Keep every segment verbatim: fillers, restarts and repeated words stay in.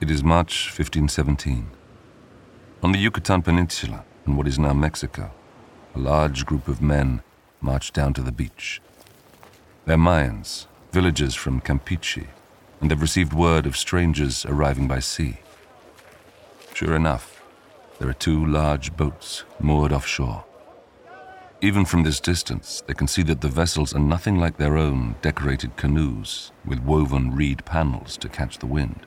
It is March fifteen seventeen. On the Yucatan Peninsula, in what is now Mexico, a large group of men march down to the beach. They're Mayans, villagers from Campeche, and they've received word of strangers arriving by sea. Sure enough, there are two large boats moored offshore. Even from this distance, they can see that the vessels are nothing like their own decorated canoes with woven reed panels to catch the wind.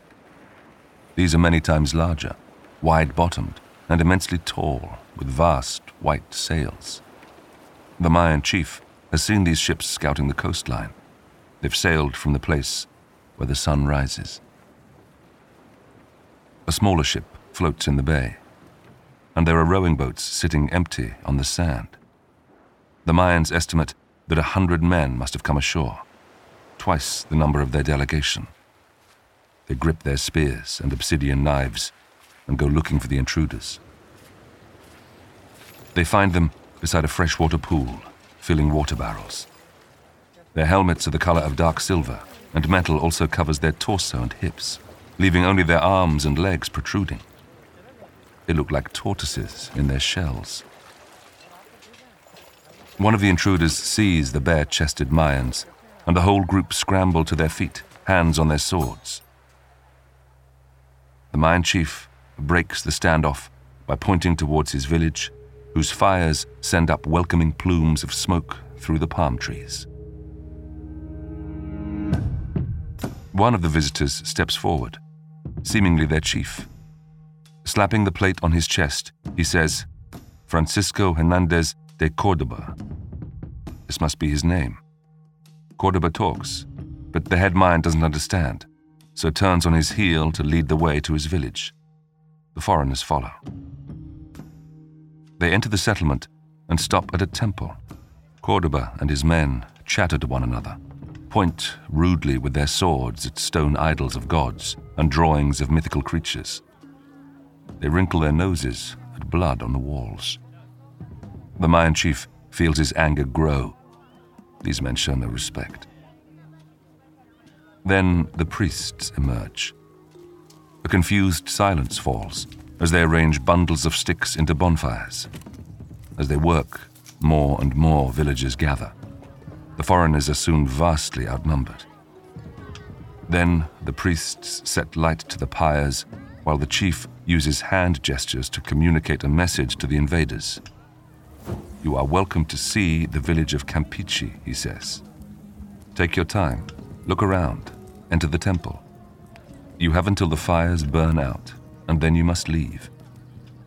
These are many times larger, wide-bottomed, and immensely tall, with vast white sails. The Mayan chief has seen these ships scouting the coastline. They've sailed from the place where the sun rises. A smaller ship floats in the bay, and there are rowing boats sitting empty on the sand. The Mayans estimate that a hundred men must have come ashore, twice the number of their delegation. They grip their spears and obsidian knives and go looking for the intruders. They find them beside a freshwater pool, filling water barrels. Their helmets are the color of dark silver, and metal also covers their torso and hips, leaving only their arms and legs protruding. They look like tortoises in their shells. One of the intruders sees the bare-chested Mayans, and the whole group scramble to their feet, hands on their swords. The Mayan chief breaks the standoff by pointing towards his village, whose fires send up welcoming plumes of smoke through the palm trees. One of the visitors steps forward, seemingly their chief. Slapping the plate on his chest, he says, "Francisco Hernández de Córdoba." This must be his name. Cordoba talks, but the head Mayan doesn't understand, so turns on his heel to lead the way to his village. The foreigners follow. They enter the settlement and stop at a temple. Cordoba and his men chatter to one another, point rudely with their swords at stone idols of gods and drawings of mythical creatures. They wrinkle their noses at blood on the walls. The Mayan chief feels his anger grow. These men show no respect. Then the priests emerge. A confused silence falls as they arrange bundles of sticks into bonfires. As they work, more and more villagers gather. The foreigners are soon vastly outnumbered. Then the priests set light to the pyres, while the chief uses hand gestures to communicate a message to the invaders. "You are welcome to see the village of Campeche," he says. "Take your time. Look around, enter the temple. You have until the fires burn out, and then you must leave.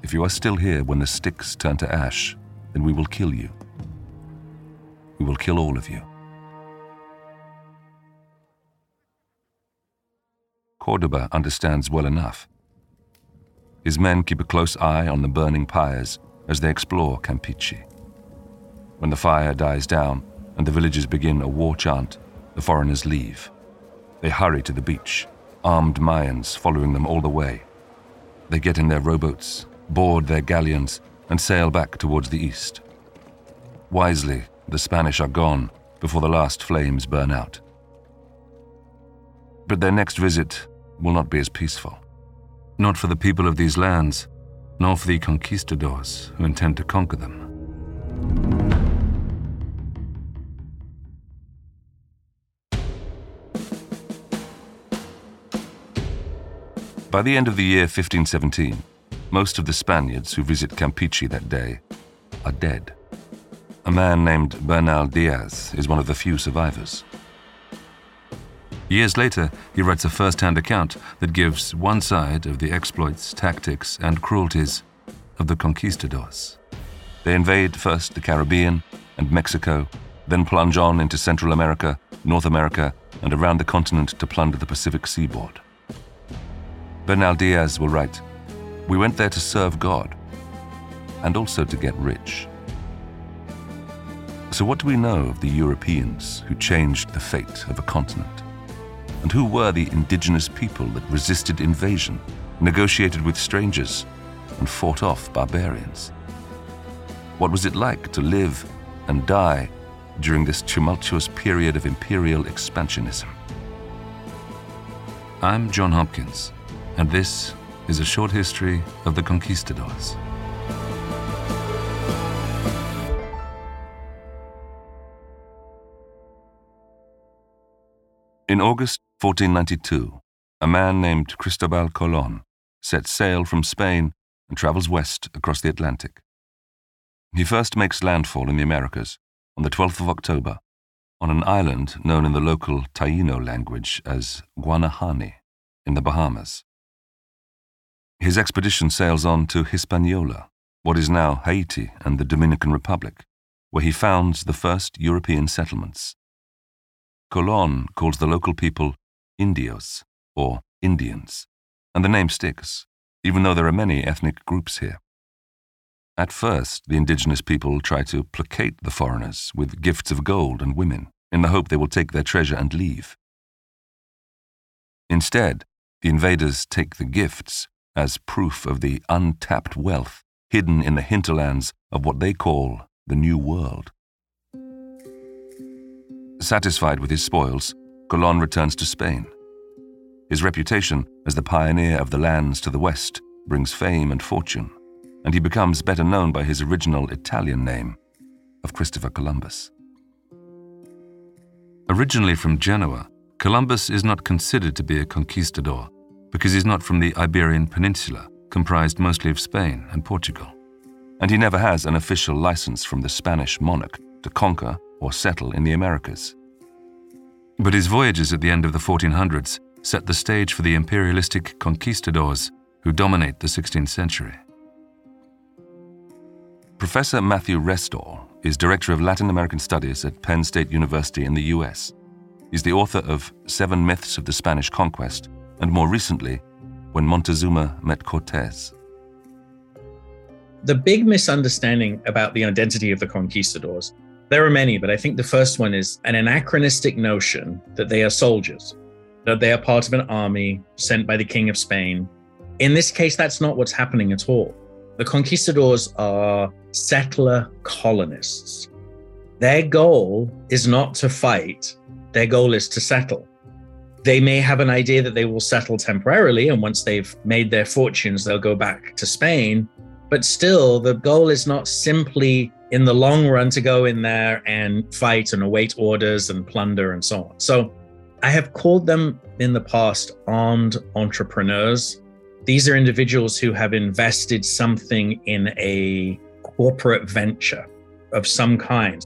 If you are still here when the sticks turn to ash, then we will kill you. We will kill all of you." Cordoba understands well enough. His men keep a close eye on the burning pyres as they explore Campeche. When the fire dies down and the villagers begin a war chant, the foreigners leave. They hurry to the beach, armed Mayans following them all the way. They get in their rowboats, board their galleons, and sail back towards the east. Wisely, the Spanish are gone before the last flames burn out. But their next visit will not be as peaceful. Not for the people of these lands, nor for the conquistadors who intend to conquer them. By the end of the year fifteen seventeen, most of the Spaniards who visit Campeche that day are dead. A man named Bernal Díaz is one of the few survivors. Years later, he writes a first-hand account that gives one side of the exploits, tactics, and cruelties of the conquistadors. They invade first the Caribbean and Mexico, then plunge on into Central America, North America, and around the continent to plunder the Pacific seaboard. Bernal Díaz will write, "We went there to serve God and also to get rich." So what do we know of the Europeans who changed the fate of a continent? And who were the indigenous people that resisted invasion, negotiated with strangers, and fought off barbarians? What was it like to live and die during this tumultuous period of imperial expansionism? I'm John Hopkins, and this is a short history of the conquistadors. In August fourteen ninety-two, a man named Cristobal Colón sets sail from Spain and travels west across the Atlantic. He first makes landfall in the Americas on the twelfth of October on an island known in the local Taíno language as Guanahani in the Bahamas. His expedition sails on to Hispaniola, what is now Haiti and the Dominican Republic, where he founds the first European settlements. Colón calls the local people Indios, or Indians, and the name sticks, even though there are many ethnic groups here. At first, the indigenous people try to placate the foreigners with gifts of gold and women, in the hope they will take their treasure and leave. Instead, the invaders take the gifts as proof of the untapped wealth hidden in the hinterlands of what they call the New World. Satisfied with his spoils, Colón returns to Spain. His reputation as the pioneer of the lands to the west brings fame and fortune, and he becomes better known by his original Italian name of Christopher Columbus. Originally from Genoa, Columbus is not considered to be a conquistador because he's not from the Iberian Peninsula, comprised mostly of Spain and Portugal, and he never has an official license from the Spanish monarch to conquer or settle in the Americas. But his voyages at the end of the fourteen hundreds set the stage for the imperialistic conquistadors who dominate the sixteenth century. Professor Matthew Restall is Director of Latin American Studies at Penn State University in the U S. He's the author of Seven Myths of the Spanish Conquest, and more recently, When Montezuma Met Cortés. The big misunderstanding about the identity of the conquistadors, there are many, but I think the first one is an anachronistic notion that they are soldiers, that they are part of an army sent by the King of Spain. In this case, that's not what's happening at all. The conquistadors are settler colonists. Their goal is not to fight. Their goal is to settle. They may have an idea that they will settle temporarily, and once they've made their fortunes, they'll go back to Spain. But still, the goal is not simply in the long run to go in there and fight and await orders and plunder and so on. So I have called them in the past armed entrepreneurs. These are individuals who have invested something in a corporate venture of some kind.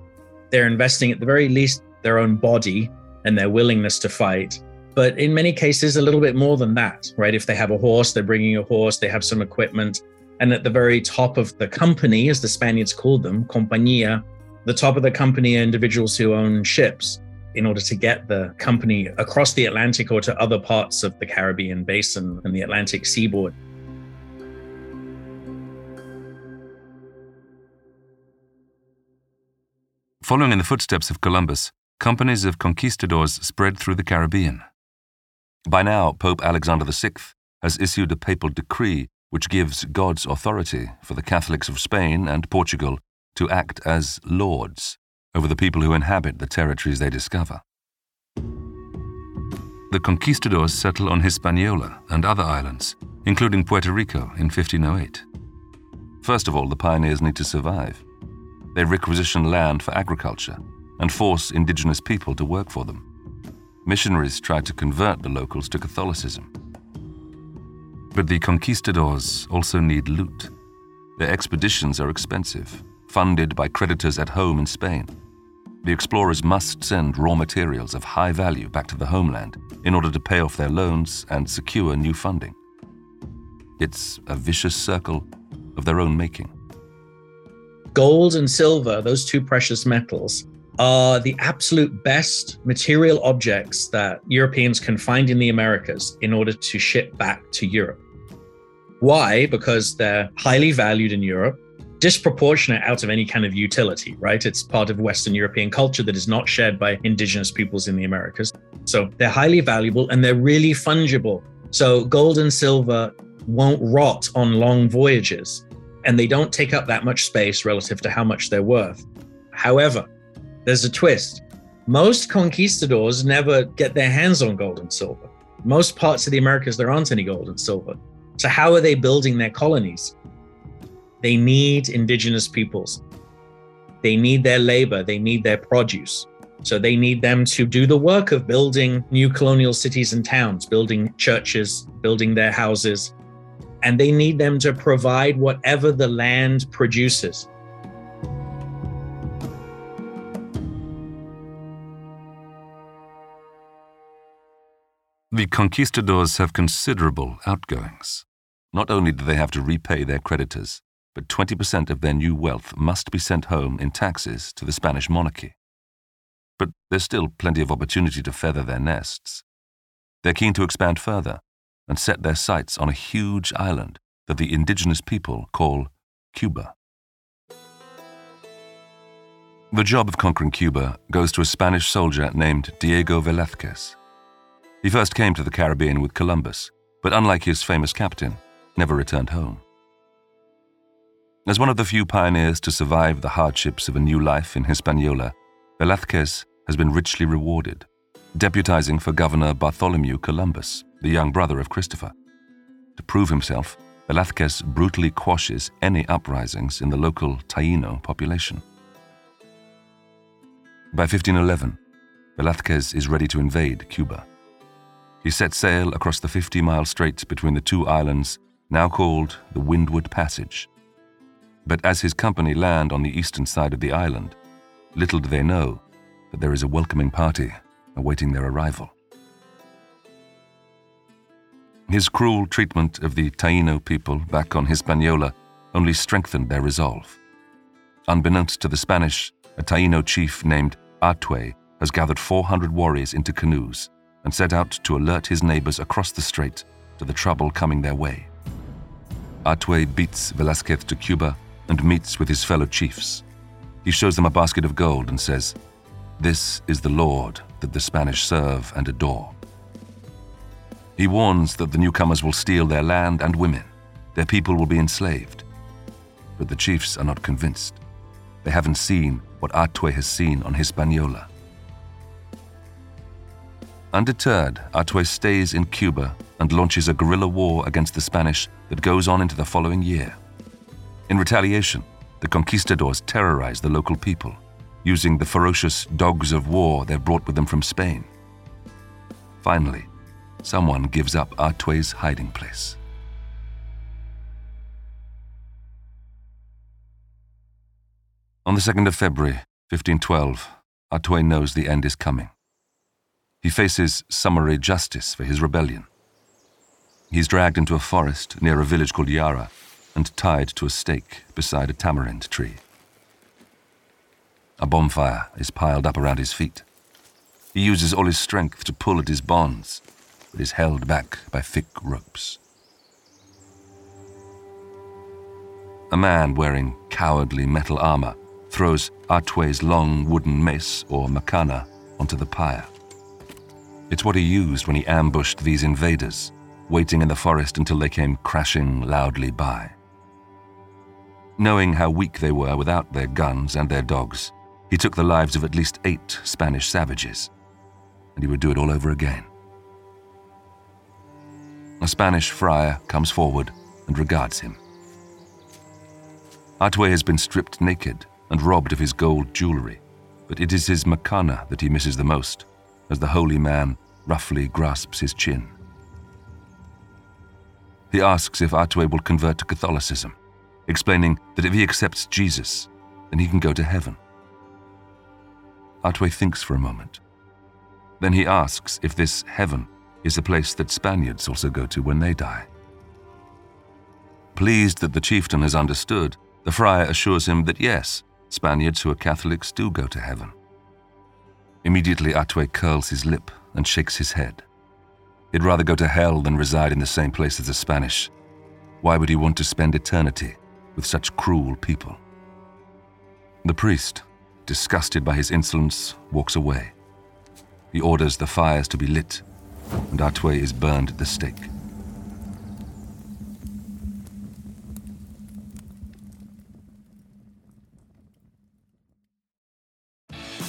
They're investing at the very least their own body and their willingness to fight. But in many cases, a little bit more than that, right? If they have a horse, they're bringing a horse, they have some equipment. And at the very top of the company, as the Spaniards called them, compañía, the top of the company are individuals who own ships in order to get the company across the Atlantic or to other parts of the Caribbean basin and the Atlantic seaboard. Following in the footsteps of Columbus, companies of conquistadors spread through the Caribbean. By now, Pope Alexander the Sixth has issued a papal decree which gives God's authority for the Catholics of Spain and Portugal to act as lords over the people who inhabit the territories they discover. The conquistadors settle on Hispaniola and other islands, including Puerto Rico in fifteen oh eight. First of all, the pioneers need to survive. They requisition land for agriculture and force indigenous people to work for them. Missionaries tried to convert the locals to Catholicism. But the conquistadors also need loot. Their expeditions are expensive, funded by creditors at home in Spain. The explorers must send raw materials of high value back to the homeland in order to pay off their loans and secure new funding. It's a vicious circle of their own making. Gold and silver, those two precious metals, are the absolute best material objects that Europeans can find in the Americas in order to ship back to Europe. Why? Because they're highly valued in Europe, disproportionate out of any kind of utility, right? It's part of Western European culture that is not shared by indigenous peoples in the Americas. So they're highly valuable and they're really fungible. So gold and silver won't rot on long voyages, and they don't take up that much space relative to how much they're worth. However, there's a twist. Most conquistadors never get their hands on gold and silver. Most parts of the Americas, there aren't any gold and silver. So how are they building their colonies? They need indigenous peoples. They need their labor. They need their produce. So they need them to do the work of building new colonial cities and towns, building churches, building their houses. And they need them to provide whatever the land produces. The conquistadors have considerable outgoings. Not only do they have to repay their creditors, but twenty percent of their new wealth must be sent home in taxes to the Spanish monarchy. But there's still plenty of opportunity to feather their nests. They're keen to expand further and set their sights on a huge island that the indigenous people call Cuba. The job of conquering Cuba goes to a Spanish soldier named Diego Velázquez. He first came to the Caribbean with Columbus, but unlike his famous captain, never returned home. As one of the few pioneers to survive the hardships of a new life in Hispaniola, Velázquez has been richly rewarded, deputizing for Governor Bartholomew Columbus, the young brother of Christopher. To prove himself, Velázquez brutally quashes any uprisings in the local Taíno population. By fifteen eleven, Velázquez is ready to invade Cuba. He sets sail across the fifty-mile strait between the two islands, now called the Windward Passage. But as his company land on the eastern side of the island, little do they know that there is a welcoming party awaiting their arrival. His cruel treatment of the Taíno people back on Hispaniola only strengthened their resolve. Unbeknownst to the Spanish, a Taíno chief named Artwe has gathered four hundred warriors into canoes and set out to alert his neighbors across the strait to the trouble coming their way. Artwe beats Velázquez to Cuba and meets with his fellow chiefs. He shows them a basket of gold and says, "This is the Lord that the Spanish serve and adore." He warns that the newcomers will steal their land and women. Their people will be enslaved. But the chiefs are not convinced. They haven't seen what Artwe has seen on Hispaniola. Undeterred, Artwe stays in Cuba and launches a guerrilla war against the Spanish that goes on into the following year. In retaliation, the conquistadors terrorize the local people, using the ferocious dogs of war they've brought with them from Spain. Finally, someone gives up Artwe's hiding place. On the second of February, fifteen twelve, Artwe knows the end is coming. He faces summary justice for his rebellion. He's dragged into a forest near a village called Yara and tied to a stake beside a tamarind tree. A bonfire is piled up around his feet. He uses all his strength to pull at his bonds, but is held back by thick ropes. A man wearing cowardly metal armor throws Artwe's long wooden mace, or macana, onto the pyre. It's what he used when he ambushed these invaders, waiting in the forest until they came crashing loudly by. Knowing how weak they were without their guns and their dogs, he took the lives of at least eight Spanish savages, and he would do it all over again. A Spanish friar comes forward and regards him. Artwe has been stripped naked and robbed of his gold jewelry, but it is his macana that he misses the most, as the holy man roughly grasps his chin. He asks if Artwe will convert to Catholicism, explaining that if he accepts Jesus, then he can go to heaven. Artwe thinks for a moment. Then he asks if this heaven is the place that Spaniards also go to when they die. Pleased that the chieftain has understood, the friar assures him that yes, Spaniards who are Catholics do go to heaven, Immediately, Artwe curls his lip and shakes his head. He'd rather go to hell than reside in the same place as the Spanish. Why would he want to spend eternity with such cruel people? The priest, disgusted by his insolence, walks away. He orders the fires to be lit, and Artwe is burned at the stake.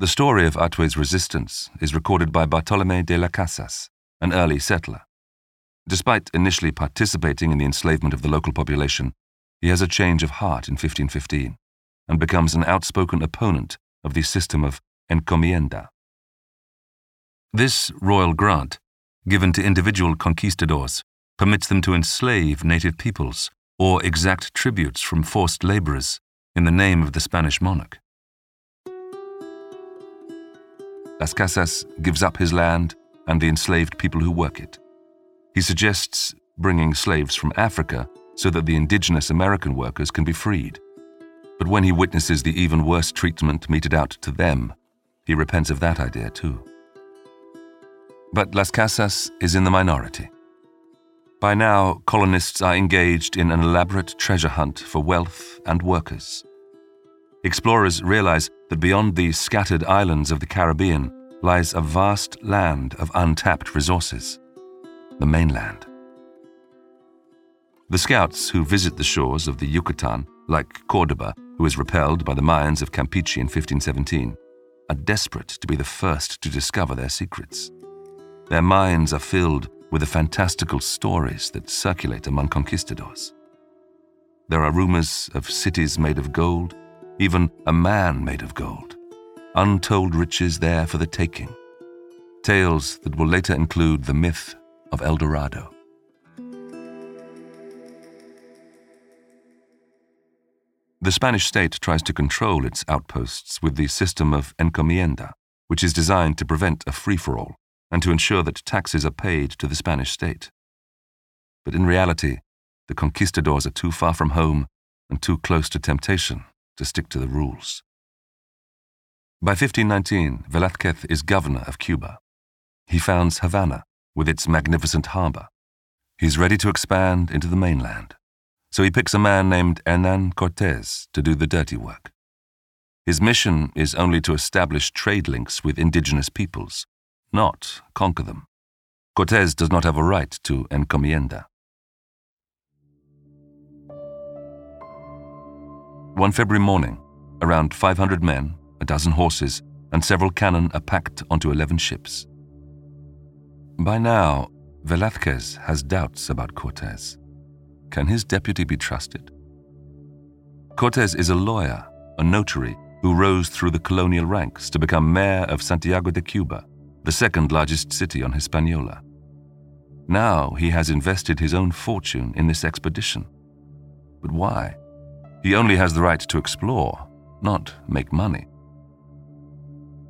The story of Artwe's resistance is recorded by Bartolomé de las Casas, an early settler. Despite initially participating in the enslavement of the local population, he has a change of heart in fifteen fifteen and becomes an outspoken opponent of the system of encomienda. This royal grant, given to individual conquistadors, permits them to enslave native peoples or exact tributes from forced laborers in the name of the Spanish monarch. Las Casas gives up his land and the enslaved people who work it. He suggests bringing slaves from Africa so that the indigenous American workers can be freed. But when he witnesses the even worse treatment meted out to them, he repents of that idea too. But Las Casas is in the minority. By now, colonists are engaged in an elaborate treasure hunt for wealth and workers. Explorers realize that beyond the scattered islands of the Caribbean lies a vast land of untapped resources, the mainland. The scouts who visit the shores of the Yucatan, like Cordoba, who is repelled by the Mayans of Campeche in fifteen seventeen, are desperate to be the first to discover their secrets. Their minds are filled with the fantastical stories that circulate among conquistadors. There are rumors of cities made of gold, even a man made of gold, untold riches there for the taking, tales that will later include the myth of El Dorado. The Spanish state tries to control its outposts with the system of encomienda, which is designed to prevent a free-for-all and to ensure that taxes are paid to the Spanish state. But in reality, the conquistadors are too far from home and too close to temptation to stick to the rules. By fifteen nineteen, Velázquez is governor of Cuba. He founds Havana with its magnificent harbor. He's ready to expand into the mainland, so he picks a man named Hernán Cortés to do the dirty work. His mission is only to establish trade links with indigenous peoples, not conquer them. Cortés does not have a right to encomienda. One February morning, around five hundred men, a dozen horses, and several cannon are packed onto eleven ships. By now, Velázquez has doubts about Cortés. Can his deputy be trusted? Cortés is a lawyer, a notary, who rose through the colonial ranks to become mayor of Santiago de Cuba, the second largest city on Hispaniola. Now he has invested his own fortune in this expedition. But why? He only has the right to explore, not make money.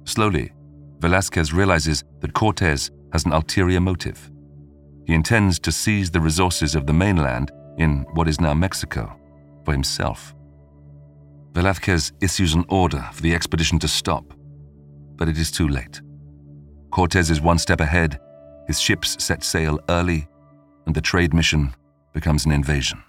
Slowly, Velázquez realizes that Cortés has an ulterior motive. He intends to seize the resources of the mainland in what is now Mexico for himself. Velázquez issues an order for the expedition to stop, but it is too late. Cortés is one step ahead, his ships set sail early, and the trade mission becomes an invasion.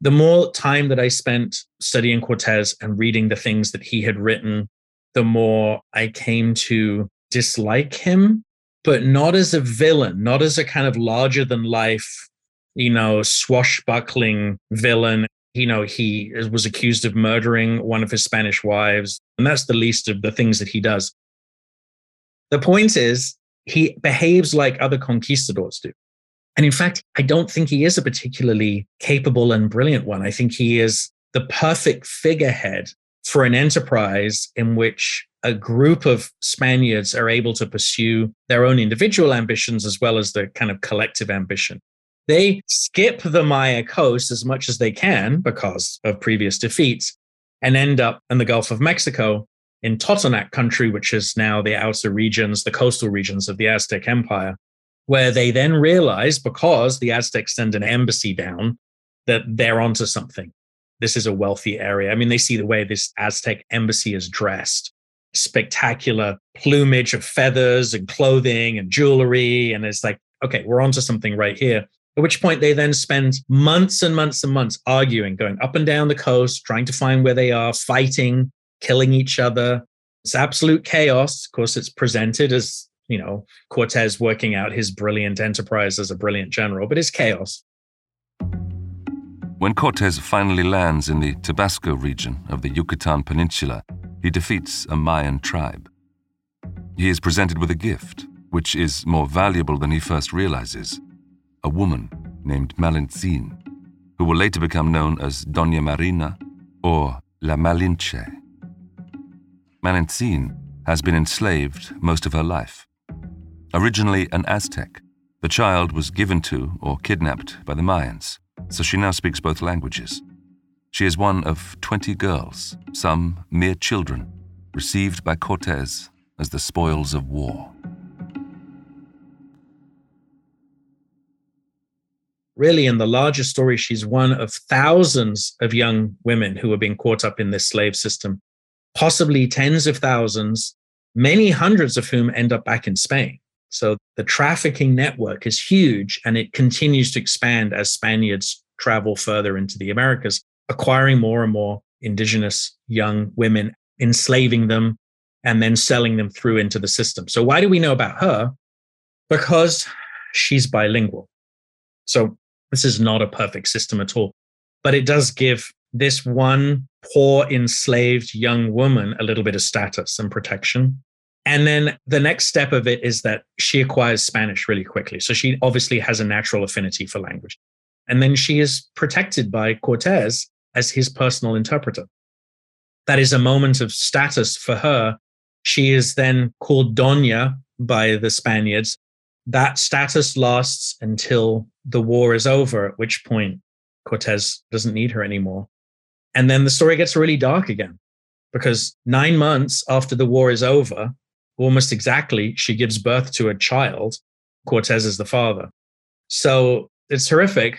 The more time that I spent studying Cortés and reading the things that he had written, the more I came to dislike him, but not as a villain, not as a kind of larger than life, you know, swashbuckling villain. You know, he was accused of murdering one of his Spanish wives, and that's the least of the things that he does. The point is, he behaves like other conquistadors do. And in fact, I don't think he is a particularly capable and brilliant one. I think he is the perfect figurehead for an enterprise in which a group of Spaniards are able to pursue their own individual ambitions as well as the kind of collective ambition. They skip the Maya coast as much as they can because of previous defeats and end up in the Gulf of Mexico in Totonac country, which is now the outer regions, the coastal regions of the Aztec Empire, where they then realize, because the Aztecs send an embassy down, that they're onto something. This is a wealthy area. I mean, they see the way this Aztec embassy is dressed. Spectacular plumage of feathers and clothing and jewelry. And it's like, okay, we're onto something right here. At which point they then spend months and months and months arguing, going up and down the coast, trying to find where they are, fighting, killing each other. It's absolute chaos. Of course, it's presented as, you know, Cortés working out his brilliant enterprise as a brilliant general, but it's chaos. When Cortés finally lands in the Tabasco region of the Yucatan Peninsula, he defeats a Mayan tribe. He is presented with a gift, which is more valuable than he first realizes. A woman named Malintzin, who will later become known as Doña Marina or La Malinche. Malintzin has been enslaved most of her life. Originally an Aztec, the child was given to or kidnapped by the Mayans, so she now speaks both languages. She is one of twenty girls, some mere children, received by Cortés as the spoils of war. Really, in the larger story, she's one of thousands of young women who are being caught up in this slave system, possibly tens of thousands, many hundreds of whom end up back in Spain. So the trafficking network is huge, and it continues to expand as Spaniards travel further into the Americas, acquiring more and more indigenous young women, enslaving them, and then selling them through into the system. So why do we know about her? Because she's bilingual. So this is not a perfect system at all, but it does give this one poor enslaved young woman a little bit of status and protection. And then the next step of it is that she acquires Spanish really quickly. So she obviously has a natural affinity for language. And then she is protected by Cortés as his personal interpreter. That is a moment of status for her. She is then called Doña by the Spaniards. That status lasts until the war is over, at which point Cortés doesn't need her anymore. And then the story gets really dark again, because nine months after the war is over, almost exactly, she gives birth to a child. Cortés is the father. So it's horrific.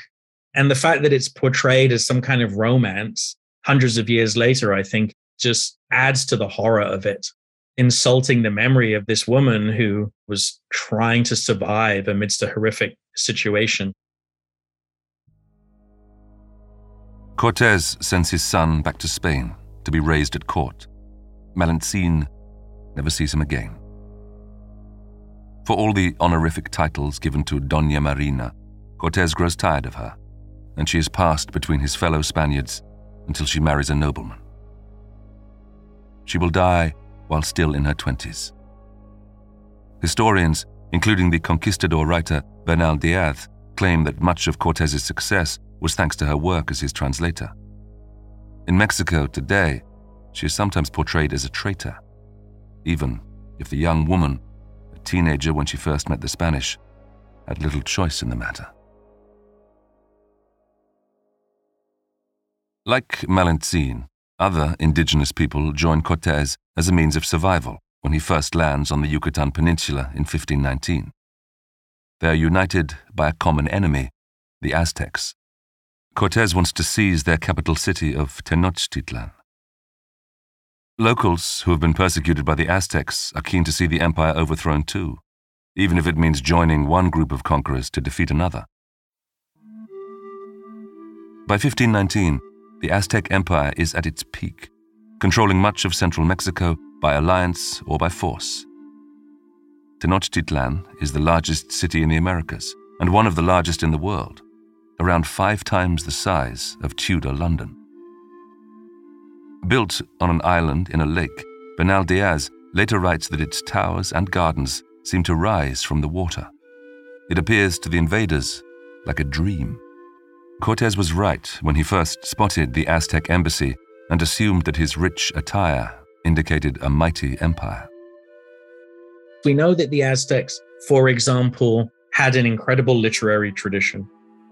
And the fact that it's portrayed as some kind of romance hundreds of years later, I think, just adds to the horror of it, insulting the memory of this woman who was trying to survive amidst a horrific situation. Cortés sends his son back to Spain to be raised at court. Malintzin never sees him again. For all the honorific titles given to Doña Marina, Cortés grows tired of her, and she is passed between his fellow Spaniards until she marries a nobleman. She will die while still in her twenties. Historians, including the conquistador writer Bernal Díaz, claim that much of Cortés's success was thanks to her work as his translator. In Mexico today, she is sometimes portrayed as a traitor, even if the young woman, a teenager when she first met the Spanish, had little choice in the matter. Like Malintzin, other indigenous people join Cortés as a means of survival when he first lands on the Yucatan Peninsula in fifteen nineteen. They are united by a common enemy, the Aztecs. Cortés wants to seize their capital city of Tenochtitlan. Locals who have been persecuted by the Aztecs are keen to see the empire overthrown too, even if it means joining one group of conquerors to defeat another. By fifteen nineteen, the Aztec Empire is at its peak, controlling much of central Mexico by alliance or by force. Tenochtitlan is the largest city in the Americas and one of the largest in the world, around five times the size of Tudor London. Built on an island in a lake, Bernal Díaz later writes that its towers and gardens seem to rise from the water. It appears to the invaders like a dream. Cortés was right when he first spotted the Aztec embassy and assumed that his rich attire indicated a mighty empire. We know that the Aztecs, for example, had an incredible literary tradition,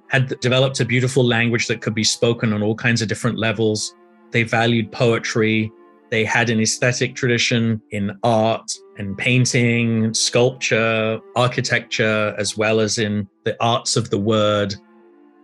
had developed a beautiful language that could be spoken on all kinds of different levels. They valued poetry. They had an aesthetic tradition in art and painting, sculpture, architecture, as well as in the arts of the word.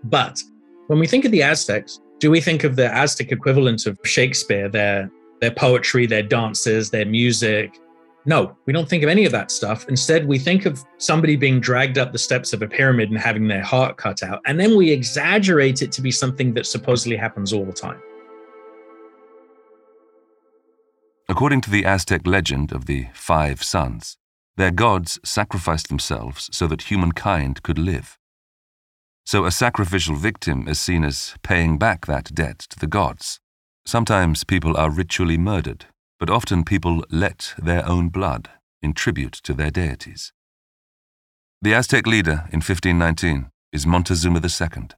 But when we think of the Aztecs, do we think of the Aztec equivalent of Shakespeare, their, their poetry, their dances, their music? No, we don't think of any of that stuff. Instead, we think of somebody being dragged up the steps of a pyramid and having their heart cut out. And then we exaggerate it to be something that supposedly happens all the time. According to the Aztec legend of the Five Suns, their gods sacrificed themselves so that humankind could live. So a sacrificial victim is seen as paying back that debt to the gods. Sometimes people are ritually murdered, but often people let their own blood in tribute to their deities. The Aztec leader in fifteen nineteen is Montezuma the Second,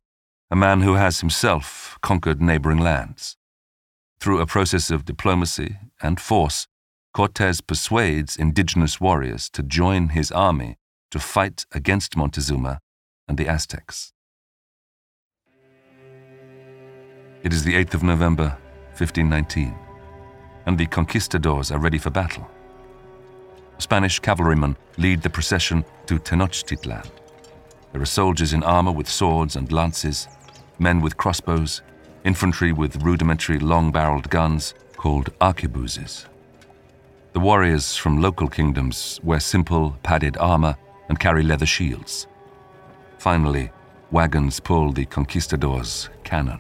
a man who has himself conquered neighboring lands. Through a process of diplomacy and force, Cortés persuades indigenous warriors to join his army to fight against Montezuma and the Aztecs. It is the eighth of November, fifteen nineteen, and the conquistadors are ready for battle. Spanish cavalrymen lead the procession to Tenochtitlan. There are soldiers in armor with swords and lances, men with crossbows, infantry with rudimentary long-barreled guns called arquebuses. The warriors from local kingdoms wear simple padded armor and carry leather shields. Finally, wagons pull the conquistadors' cannon.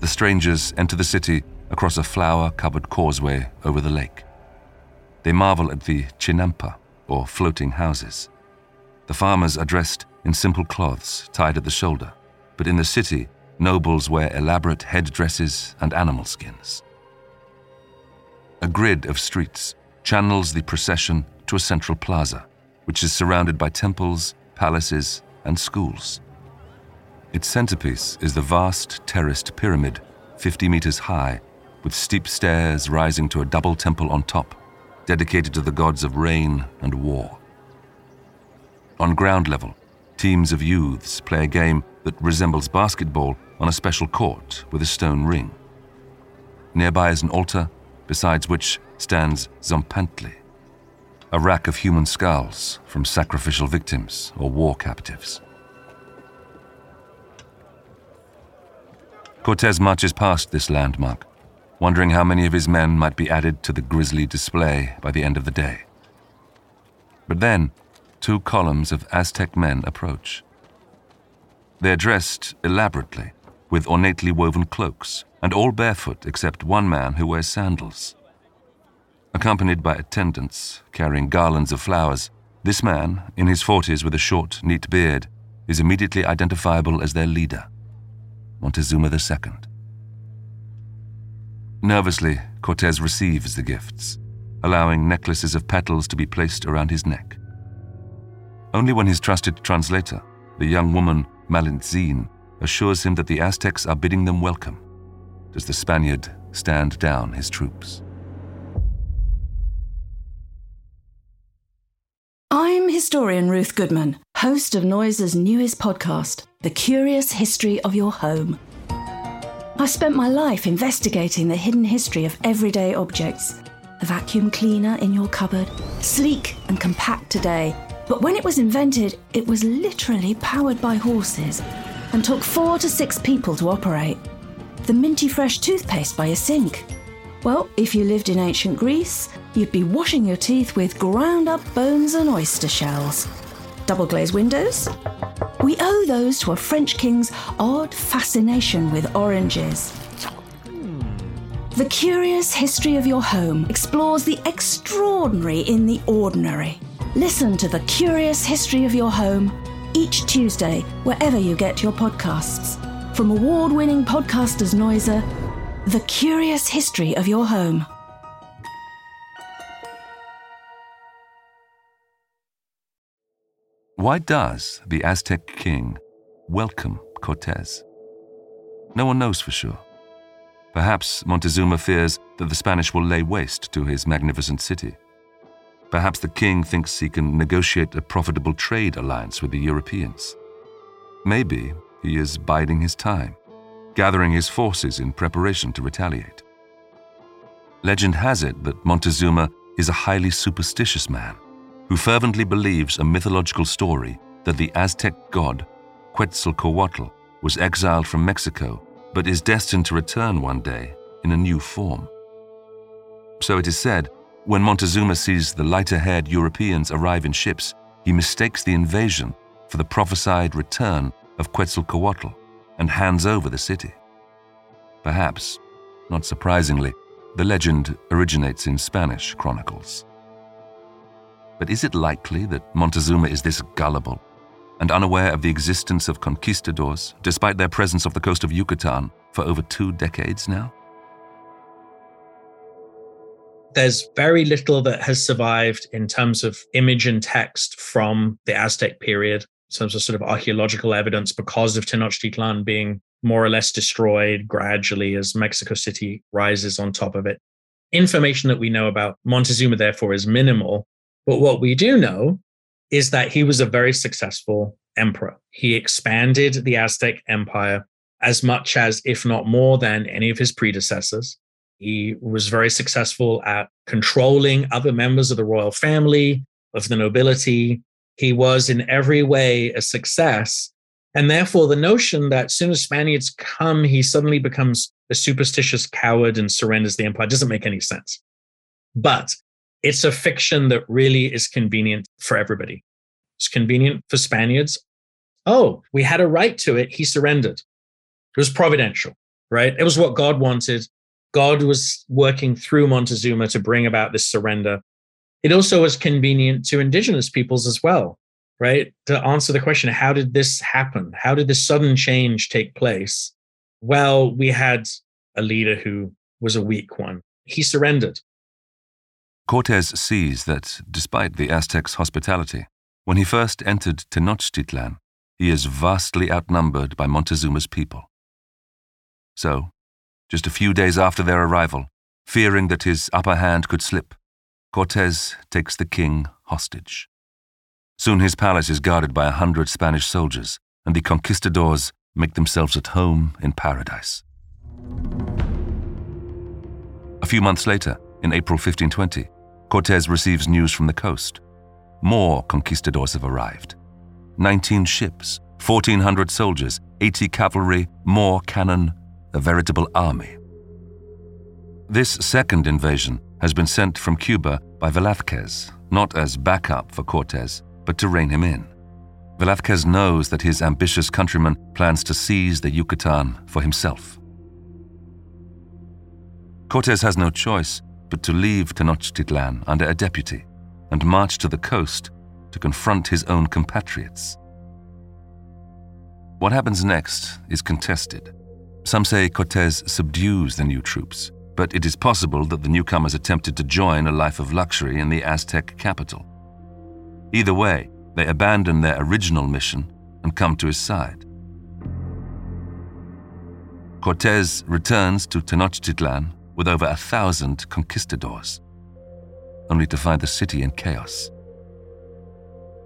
The strangers enter the city across a flower-covered causeway over the lake. They marvel at the chinampa, or floating houses. The farmers are dressed in simple cloths tied at the shoulder, but in the city, nobles wear elaborate head dresses and animal skins. A grid of streets channels the procession to a central plaza, which is surrounded by temples, palaces, and schools. Its centerpiece is the vast terraced pyramid, fifty meters high, with steep stairs rising to a double temple on top, dedicated to the gods of rain and war. On ground level, teams of youths play a game that resembles basketball on a special court with a stone ring. Nearby is an altar, besides which stands Zompantli, a rack of human skulls from sacrificial victims or war captives. Cortés marches past this landmark, wondering how many of his men might be added to the grisly display by the end of the day. But then, two columns of Aztec men approach. They're dressed elaborately, with ornately woven cloaks, and all barefoot except one man who wears sandals. Accompanied by attendants carrying garlands of flowers, this man, in his forties with a short, neat beard, is immediately identifiable as their leader, Montezuma the Second. Nervously, Cortés receives the gifts, allowing necklaces of petals to be placed around his neck. Only when his trusted translator, the young woman Malintzin, assures him that the Aztecs are bidding them welcome, does the Spaniard stand down his troops. I'm historian Ruth Goodman, host of Noise's newest podcast, The Curious History of Your Home. I've spent my life investigating the hidden history of everyday objects. The vacuum cleaner in your cupboard, sleek and compact today, but when it was invented, it was literally powered by horses and took four to six people to operate. The minty fresh toothpaste by a sink. Well, if you lived in ancient Greece, you'd be washing your teeth with ground up bones and oyster shells. Double glazed windows? We owe those to a French king's odd fascination with oranges. The Curious History of Your Home explores the extraordinary in the ordinary. Listen to The Curious History of Your Home each Tuesday, wherever you get your podcasts. From award-winning podcasters Noiser, The Curious History of Your Home. Why does the Aztec king welcome Cortés? No one knows for sure. Perhaps Montezuma fears that the Spanish will lay waste to his magnificent city. Perhaps the king thinks he can negotiate a profitable trade alliance with the Europeans. Maybe he is biding his time, gathering his forces in preparation to retaliate. Legend has it that Montezuma is a highly superstitious man who fervently believes a mythological story that the Aztec god Quetzalcoatl was exiled from Mexico but is destined to return one day in a new form. So it is said, when Montezuma sees the lighter-haired Europeans arrive in ships, he mistakes the invasion for the prophesied return of Quetzalcoatl and hands over the city. Perhaps, not surprisingly, the legend originates in Spanish chronicles. But is it likely that Montezuma is this gullible and unaware of the existence of conquistadors, despite their presence off the coast of Yucatan for over two decades now? There's very little that has survived in terms of image and text from the Aztec period, in terms of sort of archaeological evidence, because of Tenochtitlan being more or less destroyed gradually as Mexico City rises on top of it. Information that we know about Montezuma, therefore, is minimal. But what we do know is that he was a very successful emperor. He expanded the Aztec Empire as much as, if not more than, any of his predecessors. He was very successful at controlling other members of the royal family, of the nobility. He was in every way a success. And therefore, the notion that as soon as Spaniards come, he suddenly becomes a superstitious coward and surrenders the empire doesn't make any sense. But it's a fiction that really is convenient for everybody. It's convenient for Spaniards. Oh, we had a right to it. He surrendered. It was providential, right? It was what God wanted. God was working through Montezuma to bring about this surrender. It also was convenient to indigenous peoples as well, right? To answer the question, how did this happen? How did this sudden change take place? Well, we had a leader who was a weak one. He surrendered. Cortés sees that, despite the Aztecs' hospitality, when he first entered Tenochtitlan, he is vastly outnumbered by Montezuma's people. So, just a few days after their arrival, fearing that his upper hand could slip, Cortés takes the king hostage. Soon his palace is guarded by a hundred Spanish soldiers, and the conquistadors make themselves at home in paradise. A few months later, in April fifteen twenty, Cortés receives news from the coast. More conquistadors have arrived. Nineteen ships, fourteen hundred soldiers, eighty cavalry, more cannon, a veritable army. This second invasion has been sent from Cuba by Velázquez, not as backup for Cortés, but to rein him in. Velázquez knows that his ambitious countryman plans to seize the Yucatan for himself. Cortés has no choice but to leave Tenochtitlan under a deputy and march to the coast to confront his own compatriots. What happens next is contested. Some say Cortés subdues the new troops, but it is possible that the newcomers attempted to join a life of luxury in the Aztec capital. Either way, they abandon their original mission and come to his side. Cortés returns to Tenochtitlan with over a thousand conquistadors, only to find the city in chaos.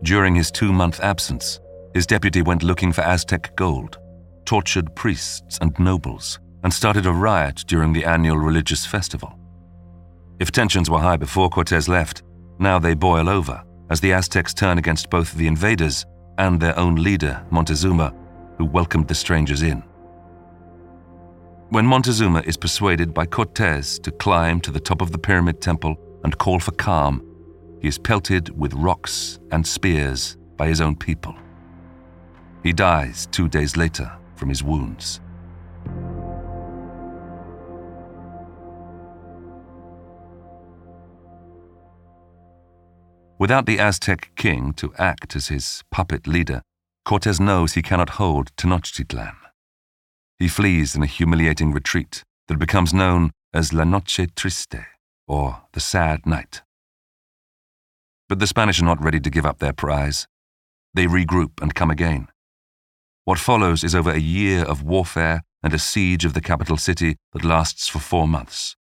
During his two-month absence, his deputy went looking for Aztec gold, tortured priests and nobles, and started a riot during the annual religious festival. If tensions were high before Cortés left, now they boil over as the Aztecs turn against both the invaders and their own leader, Montezuma, who welcomed the strangers in. When Montezuma is persuaded by Cortés to climb to the top of the pyramid temple and call for calm, he is pelted with rocks and spears by his own people. He dies two days later from his wounds. Without the Aztec king to act as his puppet leader, Cortés knows he cannot hold Tenochtitlan. He flees in a humiliating retreat that becomes known as La Noche Triste, or the Sad Night. But the Spanish are not ready to give up their prize. They regroup and come again. What follows is over a year of warfare and a siege of the capital city that lasts for four months.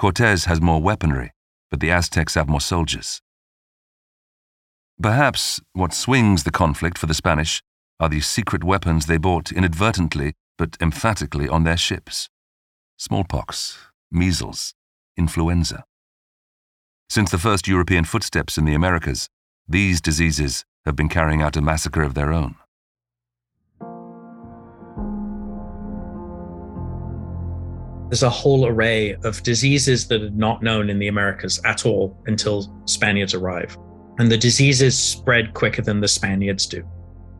Cortés has more weaponry, but the Aztecs have more soldiers. Perhaps what swings the conflict for the Spanish are the secret weapons they bought inadvertently but emphatically on their ships. Smallpox, measles, influenza. Since the first European footsteps in the Americas, these diseases have been carrying out a massacre of their own. There's a whole array of diseases that are not known in the Americas at all until Spaniards arrive. And the diseases spread quicker than the Spaniards do.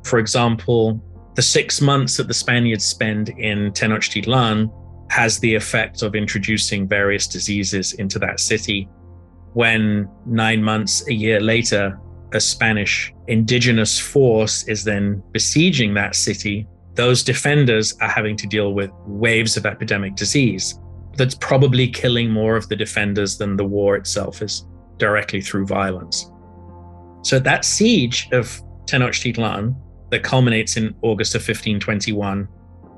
For example, the six months that the Spaniards spend in Tenochtitlan has the effect of introducing various diseases into that city. When nine months, a year later, a Spanish indigenous force is then besieging that city, those defenders are having to deal with waves of epidemic disease that's probably killing more of the defenders than the war itself is directly through violence. So that siege of Tenochtitlan that culminates in August of fifteen twenty-one,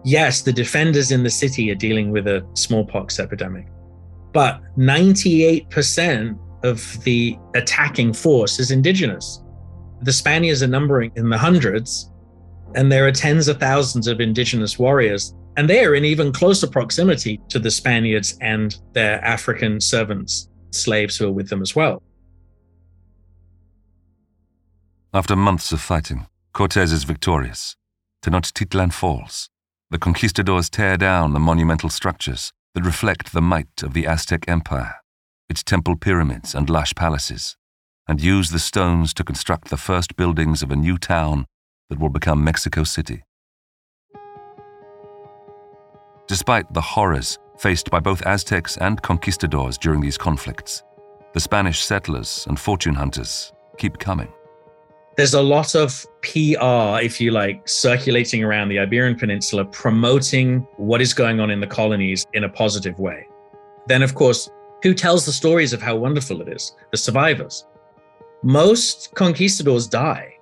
yes, the defenders in the city are dealing with a smallpox epidemic, but ninety-eight percent of the attacking force is indigenous. The Spaniards are numbering in the hundreds, and there are tens of thousands of indigenous warriors, and they are in even closer proximity to the Spaniards and their African servants, slaves who are with them as well. After months of fighting, Cortés is victorious. Tenochtitlan falls. The conquistadors tear down the monumental structures that reflect the might of the Aztec Empire, its temple pyramids and lush palaces, and use the stones to construct the first buildings of a new town that will become Mexico City. Despite the horrors faced by both Aztecs and conquistadors during these conflicts, the Spanish settlers and fortune hunters keep coming. There's a lot of P R, if you like, circulating around the Iberian Peninsula, promoting what is going on in the colonies in a positive way. Then, of course, who tells the stories of how wonderful it is? The survivors. Most conquistadors die.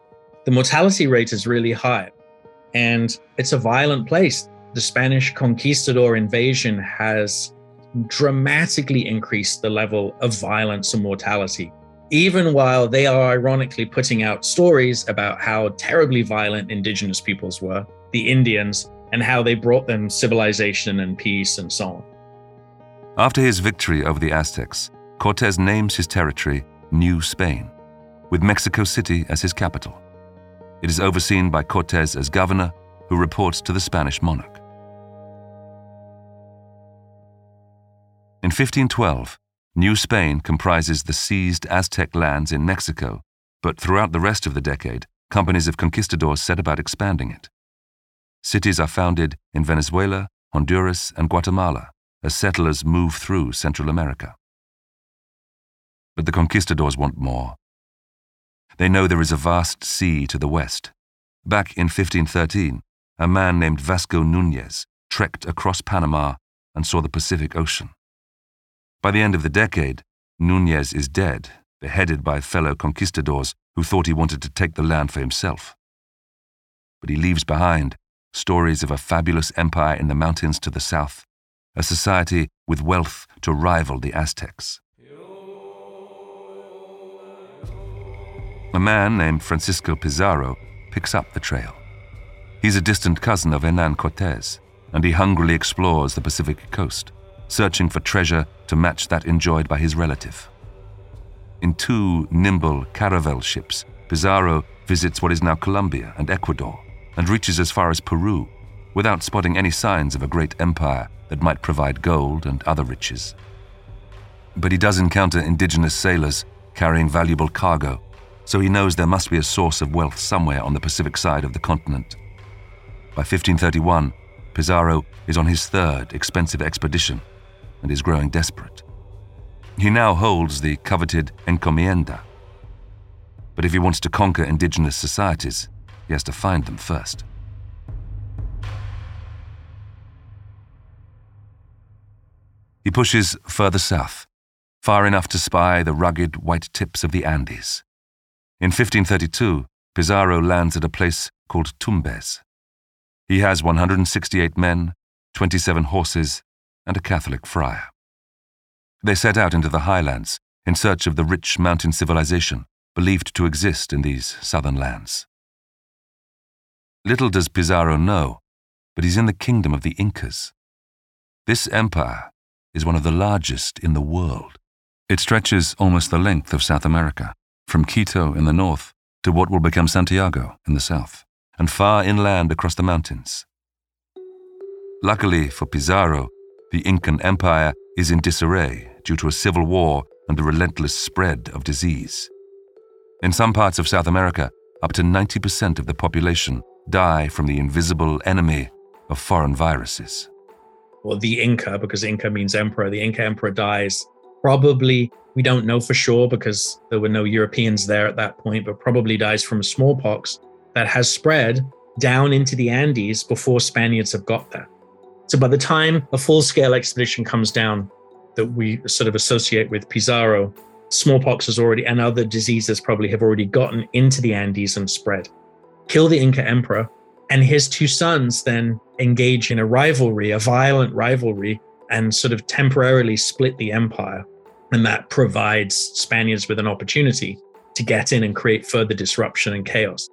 The mortality rate is really high, and it's a violent place. The Spanish conquistador invasion has dramatically increased the level of violence and mortality, even while they are ironically putting out stories about how terribly violent indigenous peoples were, the Indians, and how they brought them civilization and peace and so on. After his victory over the Aztecs, Cortés names his territory New Spain, with Mexico City as his capital. It is overseen by Cortés as governor, who reports to the Spanish monarch. In fifteen twelve, New Spain comprises the seized Aztec lands in Mexico, but throughout the rest of the decade, companies of conquistadors set about expanding it. Cities are founded in Venezuela, Honduras, and Guatemala as settlers move through Central America. But the conquistadors want more. They know there is a vast sea to the west. Back in fifteen thirteen, a man named Vasco Núñez trekked across Panama and saw the Pacific Ocean. By the end of the decade, Núñez is dead, beheaded by fellow conquistadors who thought he wanted to take the land for himself. But he leaves behind stories of a fabulous empire in the mountains to the south, a society with wealth to rival the Aztecs. A man named Francisco Pizarro picks up the trail. He's a distant cousin of Hernán Cortés, and he hungrily explores the Pacific coast, searching for treasure to match that enjoyed by his relative. In two nimble caravel ships, Pizarro visits what is now Colombia and Ecuador, and reaches as far as Peru without spotting any signs of a great empire that might provide gold and other riches. But he does encounter indigenous sailors carrying valuable cargo, so he knows there must be a source of wealth somewhere on the Pacific side of the continent. By fifteen thirty-one, Pizarro is on his third expensive expedition and is growing desperate. He now holds the coveted encomienda, But if he wants to conquer indigenous societies, he has to find them first. He pushes further south, far enough to spy the rugged white tips of the Andes. In fifteen thirty-two, Pizarro lands at a place called Tumbes. He has one hundred sixty-eight men, twenty-seven horses, and a Catholic friar. They set out into the highlands in search of the rich mountain civilization believed to exist in these southern lands. Little does Pizarro know, but he's in the kingdom of the Incas. This empire is one of the largest in the world. It stretches almost the length of South America, from Quito in the north to what will become Santiago in the south, and far inland across the mountains. Luckily for Pizarro, the Incan Empire is in disarray due to a civil war and the relentless spread of disease. In some parts of South America, up to ninety percent of the population die from the invisible enemy of foreign viruses. Well, the Inca, because Inca means emperor, the Inca emperor dies. Probably, we don't know for sure because there were no Europeans there at that point, but probably dies from smallpox that has spread down into the Andes before Spaniards have got there. So by the time a full-scale expedition comes down that we sort of associate with Pizarro, smallpox has already, and other diseases probably have already gotten into the Andes and spread. Kill the Inca emperor, and his two sons then engage in a rivalry, a violent rivalry, and sort of temporarily split the empire. And that provides Spaniards with an opportunity to get in and create further disruption and chaos.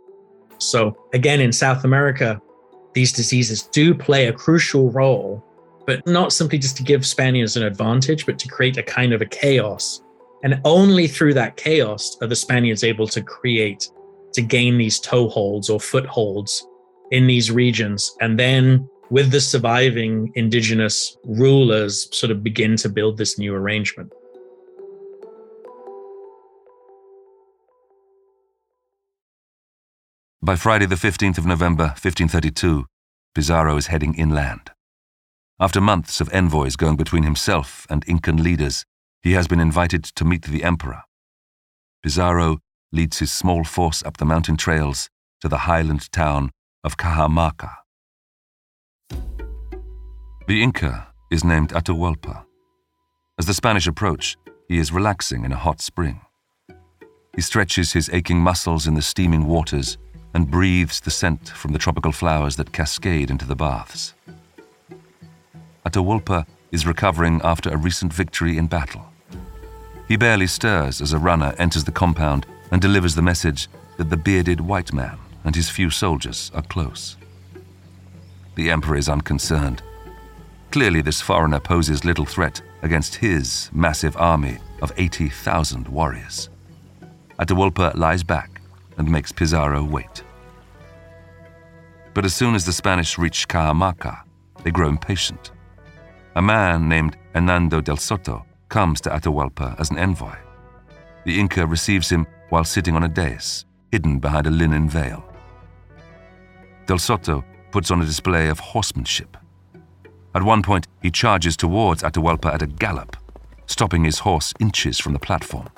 So again, in South America, these diseases do play a crucial role, but not simply just to give Spaniards an advantage, but to create a kind of a chaos. And only through that chaos are the Spaniards able to create, to gain these toeholds or footholds in these regions. And then with the surviving indigenous rulers sort of begin to build this new arrangement. By Friday the fifteenth of November, fifteen thirty-two, Pizarro is heading inland. After months of envoys going between himself and Incan leaders, he has been invited to meet the emperor. Pizarro leads his small force up the mountain trails to the highland town of Cajamarca. The Inca is named Atahualpa. As the Spanish approach, he is relaxing in a hot spring. He stretches his aching muscles in the steaming waters and breathes the scent from the tropical flowers that cascade into the baths. Atahualpa is recovering after a recent victory in battle. He barely stirs as a runner enters the compound and delivers the message that the bearded white man and his few soldiers are close. The emperor is unconcerned. Clearly, this foreigner poses little threat against his massive army of eighty thousand warriors. Atahualpa lies back and makes Pizarro wait. But as soon as the Spanish reach Cajamarca, they grow impatient. A man named Hernando del Soto comes to Atahualpa as an envoy. The Inca receives him while sitting on a dais, hidden behind a linen veil. Del Soto puts on a display of horsemanship. At one point, he charges towards Atahualpa at a gallop, stopping his horse inches from the platform.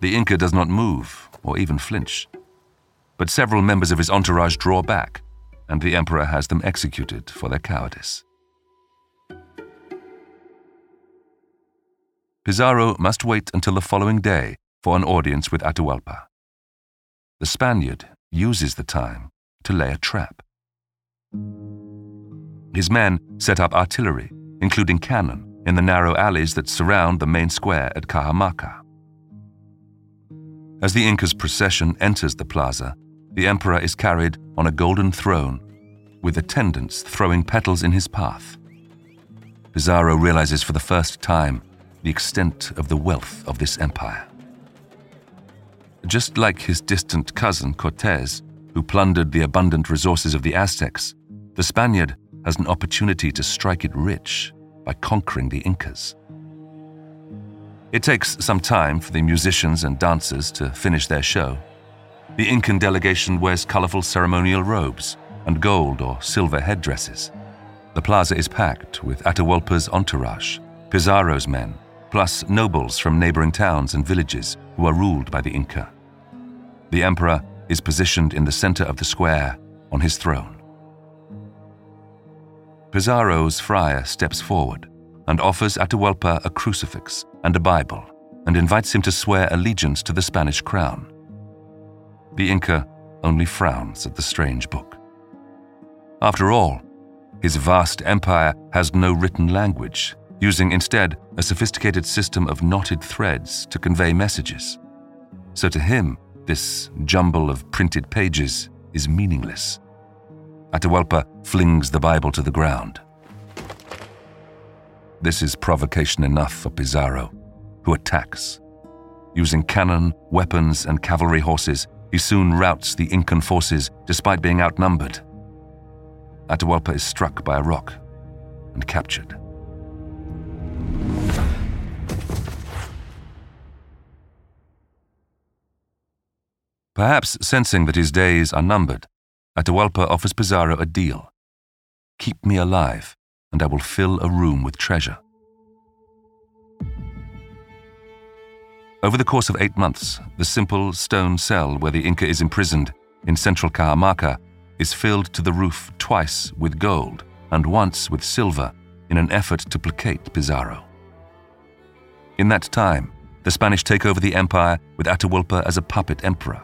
The Inca does not move or even flinch, but several members of his entourage draw back, and the emperor has them executed for their cowardice. Pizarro must wait until the following day for an audience with Atahualpa. The Spaniard uses the time to lay a trap. His men set up artillery, including cannon, in the narrow alleys that surround the main square at Cajamarca. As the Inca's procession enters the plaza, the emperor is carried on a golden throne, with attendants throwing petals in his path. Pizarro realizes for the first time the extent of the wealth of this empire. Just like his distant cousin Cortés, who plundered the abundant resources of the Aztecs, the Spaniard has an opportunity to strike it rich by conquering the Incas. It takes some time for the musicians and dancers to finish their show. The Incan delegation wears colorful ceremonial robes and gold or silver headdresses. The plaza is packed with Atahualpa's entourage, Pizarro's men, plus nobles from neighboring towns and villages who are ruled by the Inca. The emperor is positioned in the center of the square on his throne. Pizarro's friar steps forward and offers Atahualpa a crucifix and a Bible and invites him to swear allegiance to the Spanish crown. The Inca only frowns at the strange book. After all, his vast empire has no written language, using instead a sophisticated system of knotted threads to convey messages. So to him, this jumble of printed pages is meaningless. Atahualpa flings the Bible to the ground. This is provocation enough for Pizarro, who attacks. Using cannon, weapons, and cavalry horses, he soon routs the Incan forces despite being outnumbered. Atahualpa is struck by a rock and captured. Perhaps sensing that his days are numbered, Atahualpa offers Pizarro a deal. Keep me alive, and I will fill a room with treasure. Over the course of eight months, the simple stone cell where the Inca is imprisoned in central Cajamarca is filled to the roof twice with gold and once with silver in an effort to placate Pizarro. In that time, the Spanish take over the empire with Atahualpa as a puppet emperor.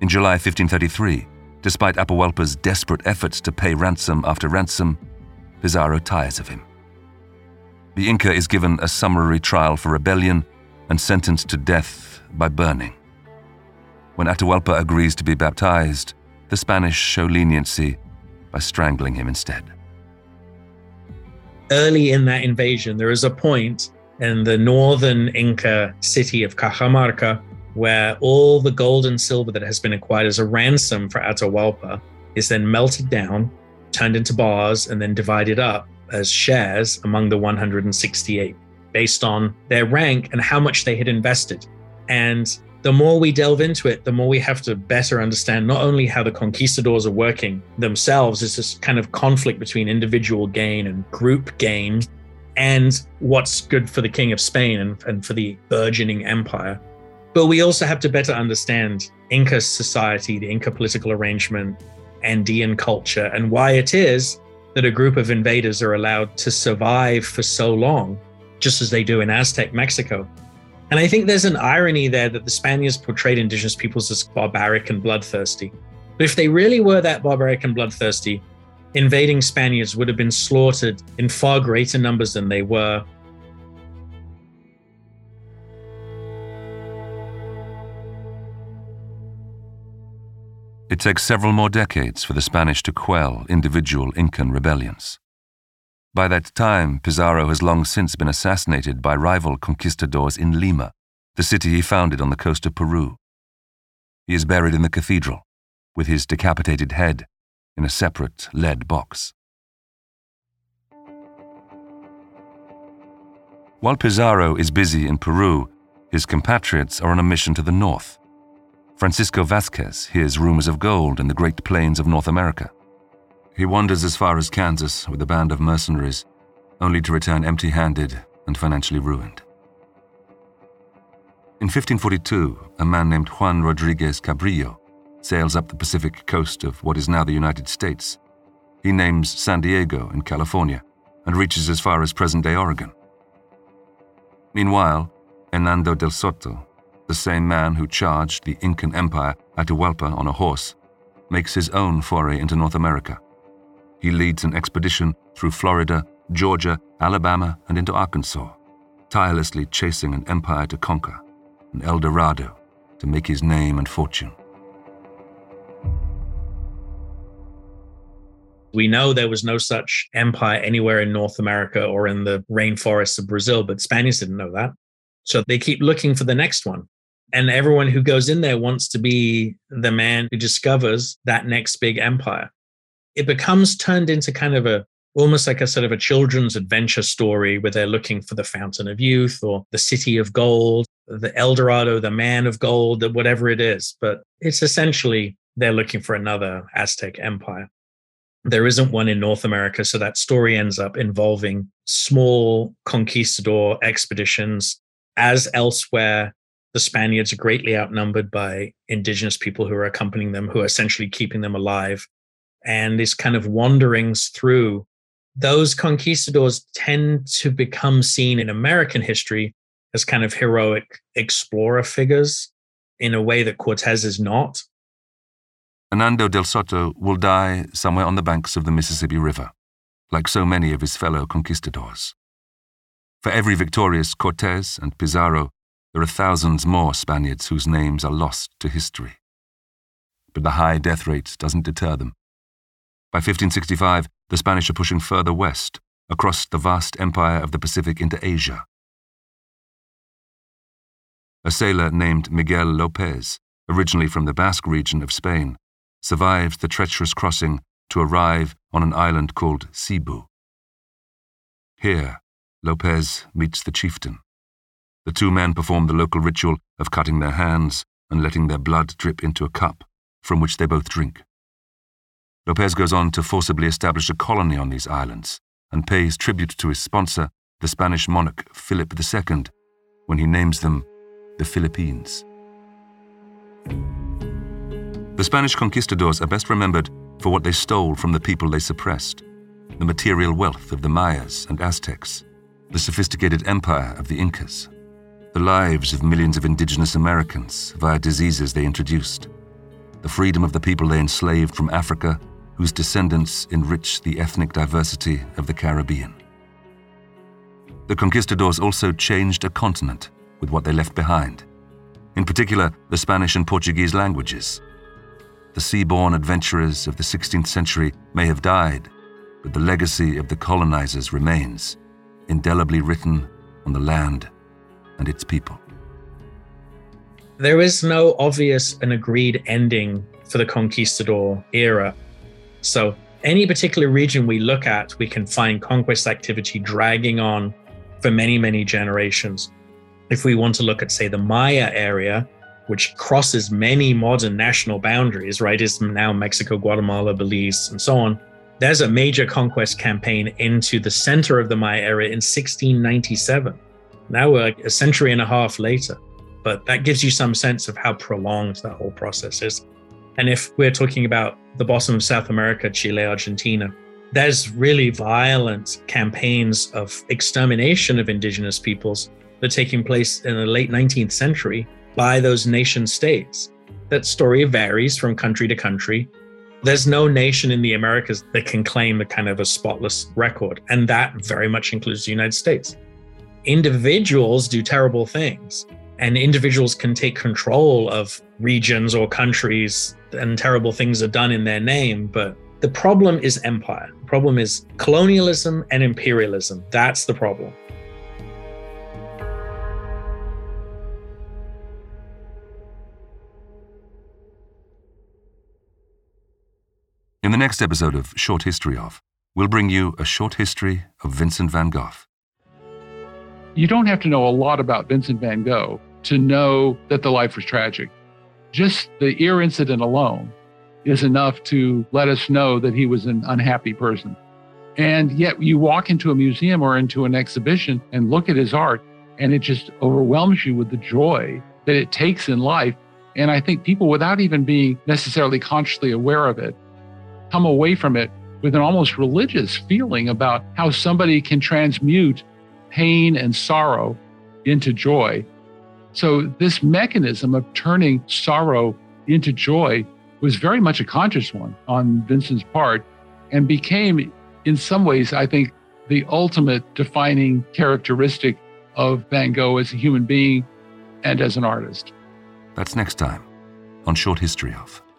In July fifteen thirty-three, despite Atahualpa's desperate efforts to pay ransom after ransom, Pizarro tires of him. The Inca is given a summary trial for rebellion and sentenced to death by burning. When Atahualpa agrees to be baptized, the Spanish show leniency by strangling him instead. Early in that invasion, there is a point in the northern Inca city of Cajamarca where all the gold and silver that has been acquired as a ransom for Atahualpa is then melted down, turned into bars, and then divided up as shares among the one hundred sixty-eight, based on their rank and how much they had invested. And the more we delve into it, the more we have to better understand not only how the conquistadors are working themselves, it's this kind of conflict between individual gain and group gain, and what's good for the King of Spain and, and for the burgeoning empire. But we also have to better understand Inca society, the Inca political arrangement, Andean culture, and why it is that a group of invaders are allowed to survive for so long, just as they do in Aztec Mexico. And I think there's an irony there that the Spaniards portrayed indigenous peoples as barbaric and bloodthirsty. But if they really were that barbaric and bloodthirsty, invading Spaniards would have been slaughtered in far greater numbers than they were. It takes several more decades for the Spanish to quell individual Incan rebellions. By that time, Pizarro has long since been assassinated by rival conquistadors in Lima, the city he founded on the coast of Peru. He is buried in the cathedral, with his decapitated head in a separate lead box. While Pizarro is busy in Peru, his compatriots are on a mission to the north. Francisco Vazquez hears rumors of gold in the Great Plains of North America. He wanders as far as Kansas with a band of mercenaries, only to return empty-handed and financially ruined. In fifteen forty-two, a man named Juan Rodriguez Cabrillo sails up the Pacific coast of what is now the United States. He names San Diego in California and reaches as far as present-day Oregon. Meanwhile, Hernando del Soto, the same man who charged the Incan Empire Atahualpa on a horse, makes his own foray into North America. He leads an expedition through Florida, Georgia, Alabama, and into Arkansas, tirelessly chasing an empire to conquer, an El Dorado to make his name and fortune. We know there was no such empire anywhere in North America or in the rainforests of Brazil, but Spaniards didn't know that. So they keep looking for the next one. And everyone who goes in there wants to be the man who discovers that next big empire. It becomes turned into kind of a, almost like a sort of a children's adventure story where they're looking for the Fountain of Youth or the City of Gold, the El Dorado, the Man of Gold, whatever it is. But it's essentially they're looking for another Aztec empire. There isn't one in North America, so that story ends up involving small conquistador expeditions. As elsewhere, the Spaniards are greatly outnumbered by indigenous people who are accompanying them, who are essentially keeping them alive. And these kind of wanderings through, those conquistadors tend to become seen in American history as kind of heroic explorer figures in a way that Cortés is not. Hernando del Soto will die somewhere on the banks of the Mississippi River, like so many of his fellow conquistadors. For every victorious Cortés and Pizarro, there are thousands more Spaniards whose names are lost to history. But the high death rate doesn't deter them. By fifteen sixty-five, the Spanish are pushing further west, across the vast empire of the Pacific into Asia. A sailor named Miguel Lopez, originally from the Basque region of Spain, survived the treacherous crossing to arrive on an island called Cebu. Here, Lopez meets the chieftain. The two men perform the local ritual of cutting their hands and letting their blood drip into a cup, from which they both drink. Lopez goes on to forcibly establish a colony on these islands and pays tribute to his sponsor, the Spanish monarch Philip the Second, when he names them the Philippines. The Spanish conquistadors are best remembered for what they stole from the people they suppressed, the material wealth of the Mayas and Aztecs, the sophisticated empire of the Incas, the lives of millions of indigenous Americans via diseases they introduced, the freedom of the people they enslaved from Africa, whose descendants enriched the ethnic diversity of the Caribbean. The conquistadors also changed a continent with what they left behind, in particular the Spanish and Portuguese languages. The seaborne adventurers of the sixteenth century may have died, but the legacy of the colonizers remains, indelibly written on the land and its people. There is no obvious and agreed ending for the conquistador era. So any particular region we look at, we can find conquest activity dragging on for many, many generations. If we want to look at, say, the Maya area, which crosses many modern national boundaries, right, is now Mexico, Guatemala, Belize, and so on, there's a major conquest campaign into the center of the Maya area in sixteen ninety-seven. Now we're a century and a half later, but that gives you some sense of how prolonged that whole process is. And if we're talking about the bottom of South America, Chile, Argentina, there's really violent campaigns of extermination of indigenous peoples that are taking place in the late nineteenth century by those nation states. That story varies from country to country. There's no nation in the Americas that can claim a kind of a spotless record, and that very much includes the United States. Individuals do terrible things, and individuals can take control of regions or countries, and terrible things are done in their name. But the problem is empire. The problem is colonialism and imperialism. That's the problem. In the next episode of Short History Of, we'll bring you a short history of Vincent van Gogh. You don't have to know a lot about Vincent van Gogh to know that the life was tragic. Just the ear incident alone is enough to let us know that he was an unhappy person. And yet you walk into a museum or into an exhibition and look at his art, and it just overwhelms you with the joy that it takes in life. And I think people, without even being necessarily consciously aware of it, come away from it with an almost religious feeling about how somebody can transmute pain and sorrow into joy. So this mechanism of turning sorrow into joy was very much a conscious one on Vincent's part, and became, in some ways, I think, the ultimate defining characteristic of Van Gogh as a human being and as an artist. That's next time on Short History Of.